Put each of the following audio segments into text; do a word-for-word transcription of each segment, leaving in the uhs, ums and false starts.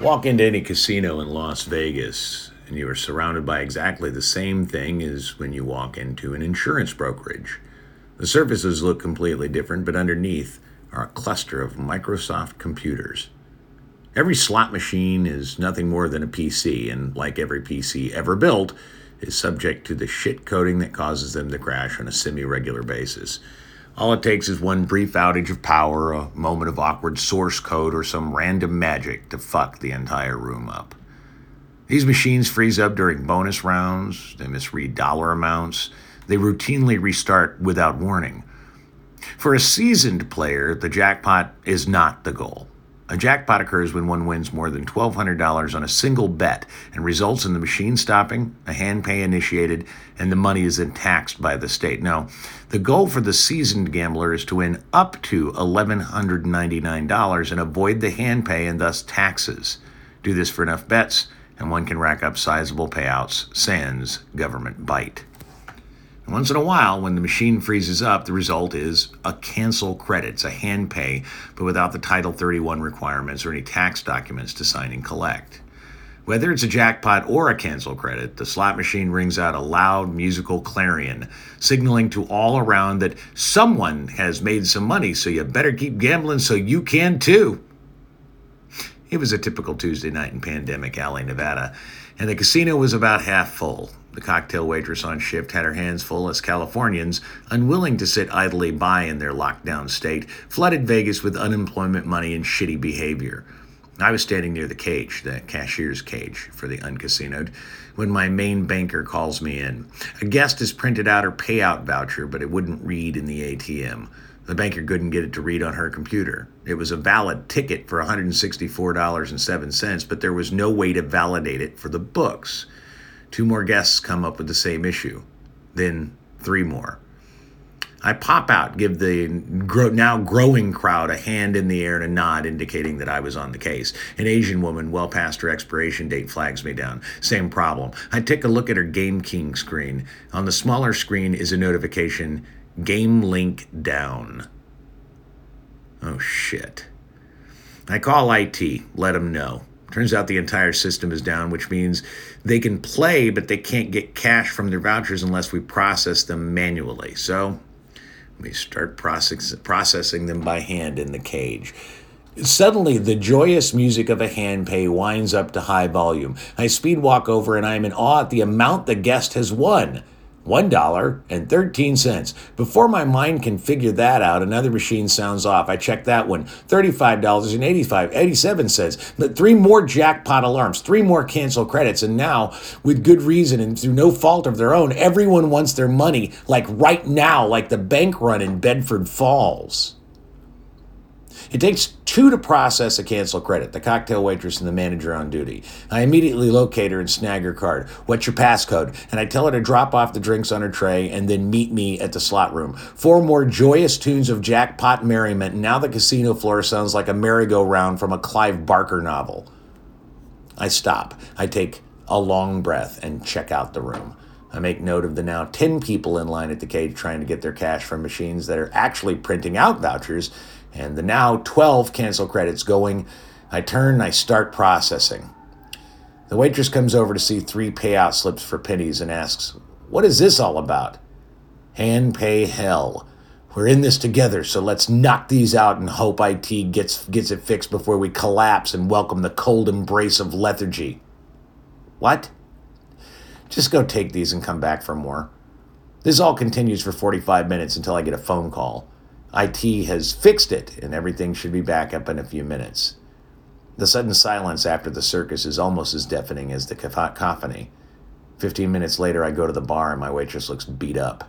Walk into any casino in Las Vegas, and you are surrounded by exactly the same thing as when you walk into an insurance brokerage. The surfaces look completely different, but underneath are a cluster of Microsoft computers. Every slot machine is nothing more than a P C, and like every P C ever built, is subject to the shit coding that causes them to crash on a semi-regular basis. All it takes is one brief outage of power, a moment of awkward source code, or some random magic to fuck the entire room up. These machines freeze up during bonus rounds, they misread dollar amounts, they routinely restart without warning. For a seasoned player, the jackpot is not the goal. A jackpot occurs when one wins more than twelve hundred dollars on a single bet and results in the machine stopping, a hand pay initiated, and the money is then taxed by the state. Now, the goal for the seasoned gambler is to win up to one thousand one hundred ninety-nine dollars and avoid the hand pay and thus taxes. Do this for enough bets, and one can rack up sizable payouts, sans government bite. Once in a while, when the machine freezes up, the result is a cancel credits, a hand pay, but without the Title thirty-one requirements or any tax documents to sign and collect. Whether it's a jackpot or a cancel credit, the slot machine rings out a loud musical clarion, signaling to all around that someone has made some money, so you better keep gambling so you can too. It was a typical Tuesday night in Pandemic Alley, Nevada, and the casino was about half full. The cocktail waitress on shift had her hands full as Californians, unwilling to sit idly by in their lockdown state, flooded Vegas with unemployment money and shitty behavior. I was standing near the cage, the cashier's cage for the uncasinoed, when my main banker calls me in. A guest has printed out her payout voucher, but it wouldn't read in the A T M. The banker couldn't get it to read on her computer. It was a valid ticket for one hundred sixty-four dollars and seven cents, but there was no way to validate it for the books. Two more guests come up with the same issue, then three more. I pop out, give the grow, now growing crowd a hand in the air and a nod indicating that I was on the case. An Asian woman, well past her expiration date, flags me down. Same problem. I take a look at her Game King screen. On the smaller screen is a notification, Game Link down. Oh, shit. I call I T, let them know. Turns out the entire system is down, which means they can play, but they can't get cash from their vouchers unless we process them manually. So we start process- processing them by hand in the cage. Suddenly, the joyous music of a hand pay winds up to high volume. I speed walk over, and I am in awe at the amount the guest has won. one dollar and thirteen cents. Before my mind can figure that out, another machine sounds off. I check that one, thirty-five dollars and eighty-five, eighty-seven cents. But three more jackpot alarms, three more cancel credits, and now, with good reason and through no fault of their own, everyone wants their money, like right now, like the bank run in Bedford Falls. It takes two to process a cancel credit, the cocktail waitress and the manager on duty. I immediately locate her and snag her card. What's your passcode? And I tell her to drop off the drinks on her tray and then meet me at the slot room. Four more joyous tunes of jackpot merriment, and now the casino floor sounds like a merry-go-round from a Clive Barker novel. I stop. I take a long breath and check out the room. I make note of the now ten people in line at the cage trying to get their cash from machines that are actually printing out vouchers, and the now twelve cancel credits going. I turn, I start processing. The waitress comes over to see three payout slips for pennies and asks, "What is this all about?" Hand pay hell. We're in this together, so let's knock these out and hope I T gets gets it fixed before we collapse and welcome the cold embrace of lethargy. What? Just go take these and come back for more. This all continues for forty-five minutes until I get a phone call. I T has fixed it, and everything should be back up in a few minutes. The sudden silence after the circus is almost as deafening as the cacophony. Fifteen minutes later, I go to the bar, and my waitress looks beat up.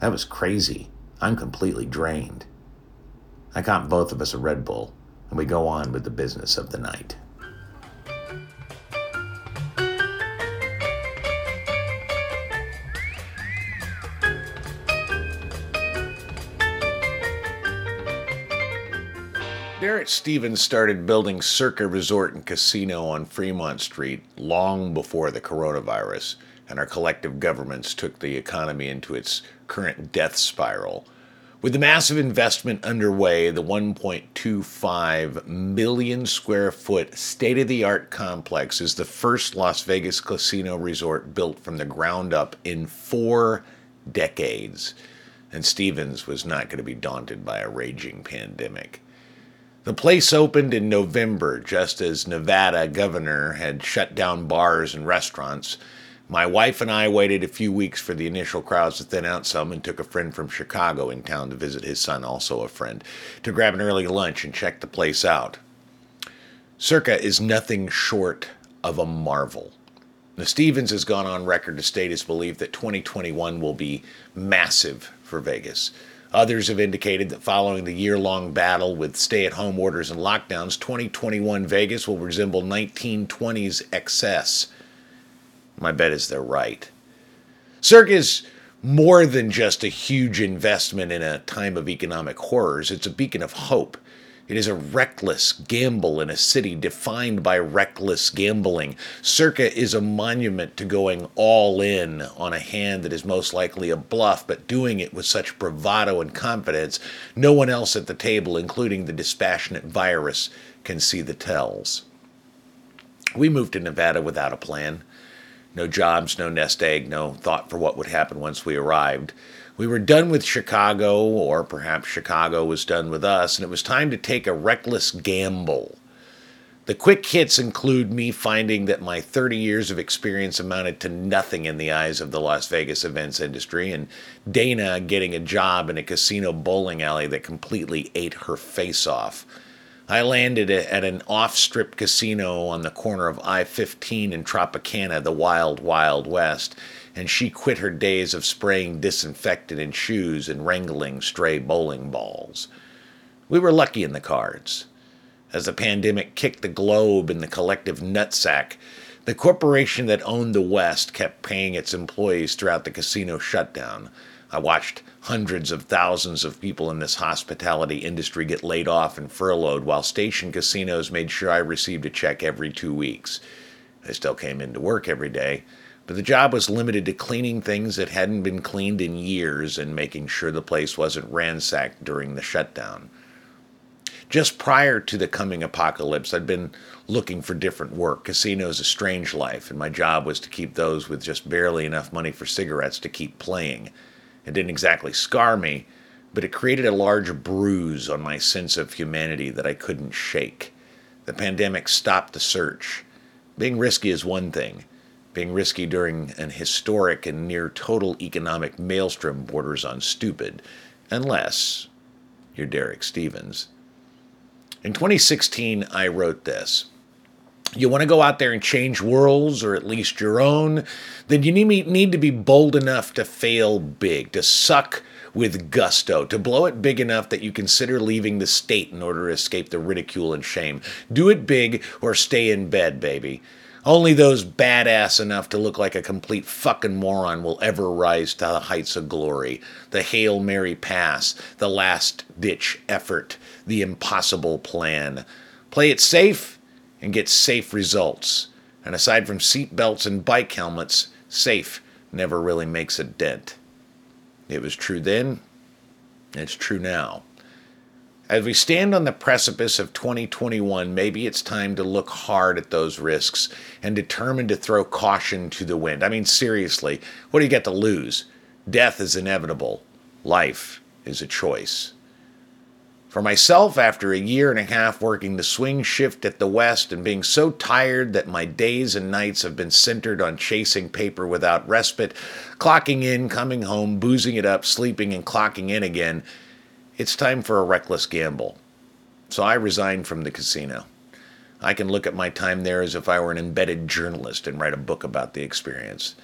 That was crazy. I'm completely drained. I caught both of us a Red Bull, and we go on with the business of the night. Garrett Stevens started building Circa Resort and Casino on Fremont Street long before the coronavirus and our collective governments took the economy into its current death spiral. With the massive investment underway, the one point two five million square foot state-of-the-art complex is the first Las Vegas casino resort built from the ground up in four decades. And Stevens was not going to be daunted by a raging pandemic. The place opened in November, just as Nevada governor had shut down bars and restaurants. My wife and I waited a few weeks for the initial crowds to thin out some and took a friend from Chicago in town to visit his son, also a friend, to grab an early lunch and check the place out. Circa is nothing short of a marvel. Now, Stevens has gone on record to state his belief that twenty twenty-one will be massive for Vegas. Others have indicated that following the year-long battle with stay-at-home orders and lockdowns, twenty twenty-one Vegas will resemble nineteen twenties excess. My bet is they're right. Circa is more than just a huge investment in a time of economic horrors. It's a beacon of hope. It is a reckless gamble in a city defined by reckless gambling. Circa is a monument to going all in on a hand that is most likely a bluff, but doing it with such bravado and confidence, no one else at the table, including the dispassionate virus, can see the tells. We moved to Nevada without a plan. No jobs, no nest egg, no thought for what would happen once we arrived. We were done with Chicago, or perhaps Chicago was done with us, and it was time to take a reckless gamble. The quick hits include me finding that my thirty years of experience amounted to nothing in the eyes of the Las Vegas events industry, and Dana getting a job in a casino bowling alley that completely ate her face off. I landed at an off-strip casino on the corner of I fifteen and Tropicana, the wild, wild west, and she quit her days of spraying disinfectant in shoes and wrangling stray bowling balls. We were lucky in the cards. As the pandemic kicked the globe in the collective nutsack, the corporation that owned the West kept paying its employees throughout the casino shutdown. I watched hundreds of thousands of people in this hospitality industry get laid off and furloughed, while station casinos made sure I received a check every two weeks. I still came into work every day, but the job was limited to cleaning things that hadn't been cleaned in years and making sure the place wasn't ransacked during the shutdown. Just prior to the coming apocalypse, I'd been looking for different work. Casinos a strange life, and my job was to keep those with just barely enough money for cigarettes to keep playing. It didn't exactly scar me, but it created a large bruise on my sense of humanity that I couldn't shake. The pandemic stopped the search. Being risky is one thing. Being risky during an historic and near-total economic maelstrom borders on stupid, unless you're Derek Stevens. In twenty sixteen, I wrote this. You want to go out there and change worlds, or at least your own, then you need to be bold enough to fail big, to suck with gusto, to blow it big enough that you consider leaving the state in order to escape the ridicule and shame. Do it big or stay in bed, baby. Only those badass enough to look like a complete fucking moron will ever rise to the heights of glory. The Hail Mary pass, the last-ditch effort, the impossible plan. Play it safe and get safe results. And aside from seat belts and bike helmets, safe never really makes a dent. It was true then, it's true now. As we stand on the precipice of twenty twenty-one, maybe it's time to look hard at those risks and determined to throw caution to the wind. I mean, seriously, what do you got to lose? Death is inevitable. Life is a choice. For myself, after a year and a half working the swing shift at the West and being so tired that my days and nights have been centered on chasing paper without respite, clocking in, coming home, boozing it up, sleeping, and clocking in again, it's time for a reckless gamble. So I resigned from the casino. I can look at my time there as if I were an embedded journalist and write a book about the experience.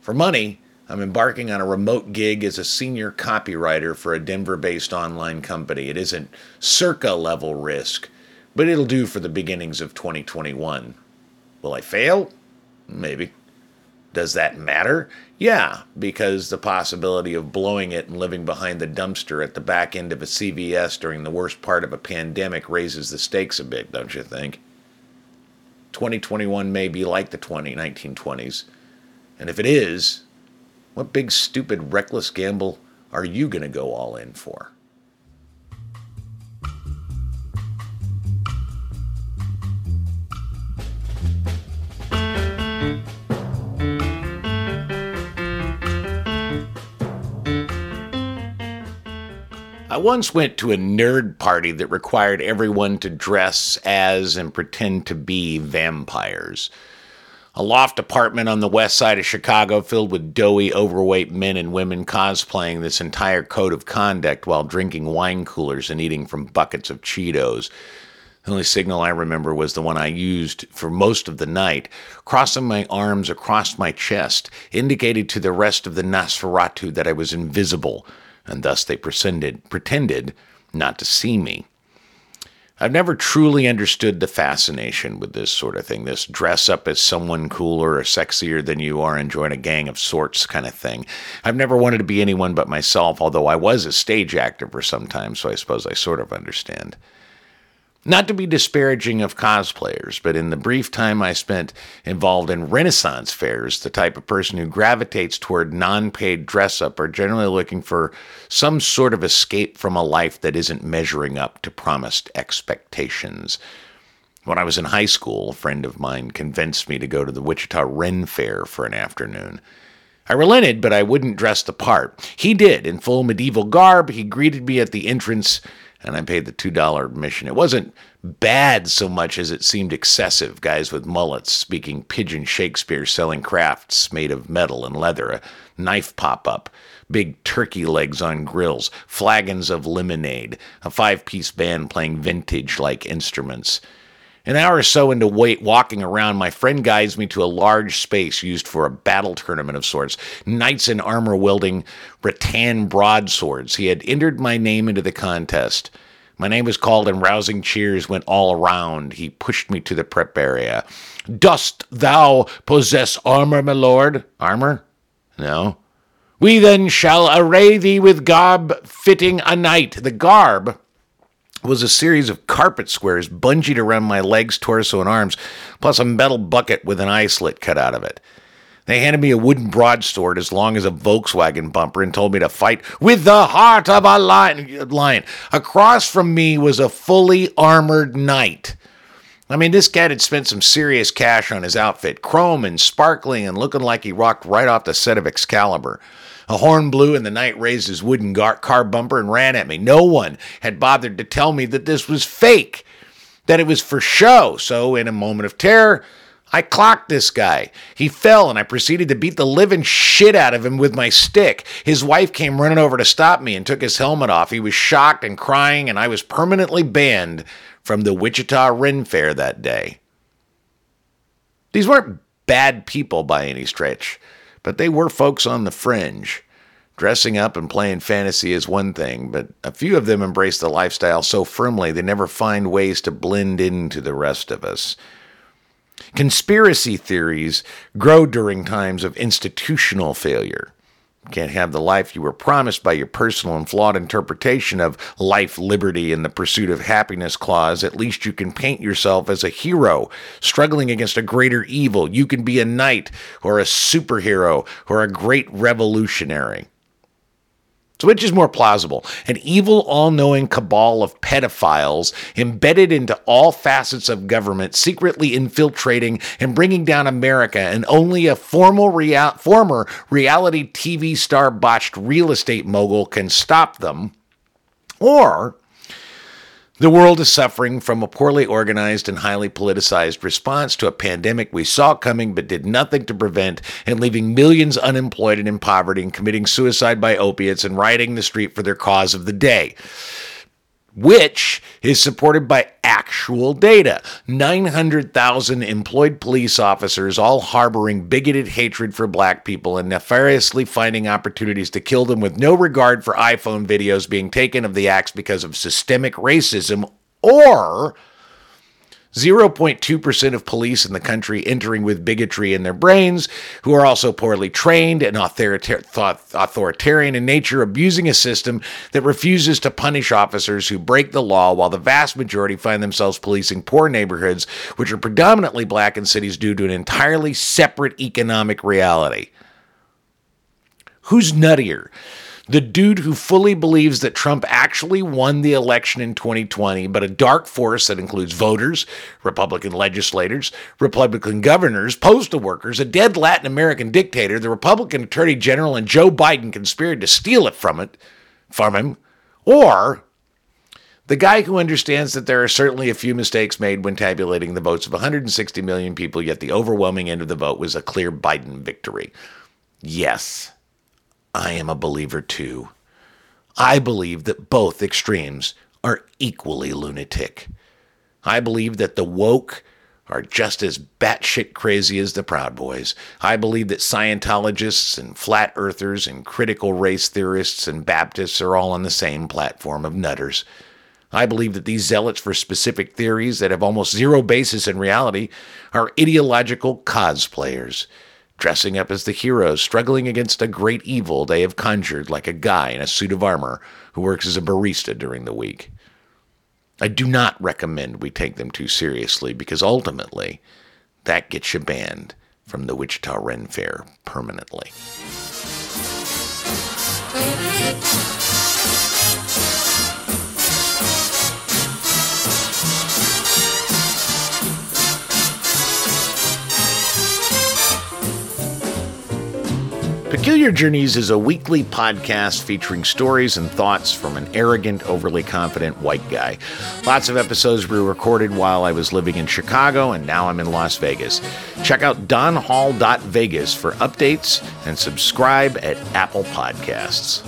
For money, I'm embarking on a remote gig as a senior copywriter for a Denver-based online company. It isn't Circa level risk, but it'll do for the beginnings of twenty twenty-one. Will I fail? Maybe. Does that matter? Yeah, because the possibility of blowing it and living behind the dumpster at the back end of a C V S during the worst part of a pandemic raises the stakes a bit, don't you think? twenty twenty-one may be like the nineteen twenties, and if it is, what big, stupid, reckless gamble are you going to go all in for? once went to a nerd party that required everyone to dress as and pretend to be vampires. A loft apartment on the west side of Chicago filled with doughy, overweight men and women cosplaying this entire code of conduct while drinking wine coolers and eating from buckets of Cheetos. The only signal I remember was the one I used for most of the night, crossing my arms across my chest, indicated to the rest of the Nosferatu that I was invisible, and thus they pretended, pretended not to see me. I've never truly understood the fascination with this sort of thing, this dress up as someone cooler or sexier than you are and join a gang of sorts kind of thing. I've never wanted to be anyone but myself, although I was a stage actor for some time, so I suppose I sort of understand. Not to be disparaging of cosplayers, but in the brief time I spent involved in Renaissance fairs, the type of person who gravitates toward non-paid dress-up are generally looking for some sort of escape from a life that isn't measuring up to promised expectations. When I was in high school, a friend of mine convinced me to go to the Wichita Ren Fair for an afternoon. I relented, but I wouldn't dress the part. He did. In full medieval garb, he greeted me at the entrance, and I paid the two dollars admission. It wasn't bad so much as it seemed excessive. Guys with mullets speaking pidgin Shakespeare selling crafts made of metal and leather, a knife pop-up, big turkey legs on grills, flagons of lemonade, a five-piece band playing vintage-like instruments. An hour or so into wait, walking around, my friend guides me to a large space used for a battle tournament of sorts. Knights in armor wielding rattan broadswords. He had entered my name into the contest. My name was called and rousing cheers went all around. He pushed me to the prep area. "Dost thou possess armor, my lord?" "Armor? No." "We then shall array thee with garb fitting a knight." The garb was a series of carpet squares bungeed around my legs, torso, and arms, plus a metal bucket with an eye slit cut out of it. They handed me a wooden broadsword as long as a Volkswagen bumper and told me to fight with the heart of a lion. Across from me was a fully armored knight. I mean, this cat had spent some serious cash on his outfit, chrome and sparkling and looking like he rocked right off the set of Excalibur. A horn blew and the knight raised his wooden gar- car bumper and ran at me. No one had bothered to tell me that this was fake, that it was for show. So in a moment of terror, I clocked this guy. He fell and I proceeded to beat the living shit out of him with my stick. His wife came running over to stop me and took his helmet off. He was shocked and crying, and I was permanently banned from the Wichita Ren Fair that day. These weren't bad people by any stretch, but they were folks on the fringe. Dressing up and playing fantasy is one thing, but a few of them embrace the lifestyle so firmly they never find ways to blend into the rest of us. Conspiracy theories grow during times of institutional failure. You can't have the life you were promised by your personal and flawed interpretation of life, liberty, and the pursuit of happiness clause. At least you can paint yourself as a hero struggling against a greater evil. You can be a knight or a superhero or a great revolutionary. So which is more plausible? An evil, all-knowing cabal of pedophiles embedded into all facets of government, secretly infiltrating and bringing down America, and only a formal rea- former reality T V star botched real estate mogul can stop them? Or the world is suffering from a poorly organized and highly politicized response to a pandemic we saw coming but did nothing to prevent, and leaving millions unemployed and in poverty and committing suicide by opiates and rioting the street for their cause of the day, which is supported by actual data. nine hundred thousand employed police officers all harboring bigoted hatred for black people and nefariously finding opportunities to kill them with no regard for iPhone videos being taken of the acts because of systemic racism, or zero point two percent of police in the country entering with bigotry in their brains, who are also poorly trained and authoritarian in nature, abusing a system that refuses to punish officers who break the law, while the vast majority find themselves policing poor neighborhoods, which are predominantly black in cities due to an entirely separate economic reality. Who's nuttier? The dude who fully believes that Trump actually won the election in twenty twenty, but a dark force that includes voters, Republican legislators, Republican governors, postal workers, a dead Latin American dictator, the Republican Attorney General, and Joe Biden conspired to steal it from it, from him, Or the guy who understands that there are certainly a few mistakes made when tabulating the votes of one hundred sixty million people, yet the overwhelming end of the vote was a clear Biden victory. Yes, I am a believer too. I believe that both extremes are equally lunatic. I believe that the woke are just as batshit crazy as the Proud Boys. I believe that Scientologists and flat earthers and critical race theorists and Baptists are all on the same platform of nutters. I believe that these zealots for specific theories that have almost zero basis in reality are ideological cosplayers, dressing up as the heroes struggling against a great evil they have conjured, like a guy in a suit of armor who works as a barista during the week. I do not recommend we take them too seriously, because ultimately that gets you banned from the Wichita Ren Fair permanently. Peculiar Journeys is a weekly podcast featuring stories and thoughts from an arrogant, overly confident white guy. Lots of episodes were recorded while I was living in Chicago, and now I'm in Las Vegas. Check out Don Hall dot Vegas for updates, and subscribe at Apple Podcasts.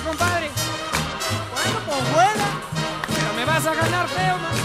Compadre, bueno, pues vuela, pero me vas a ganar feo, man.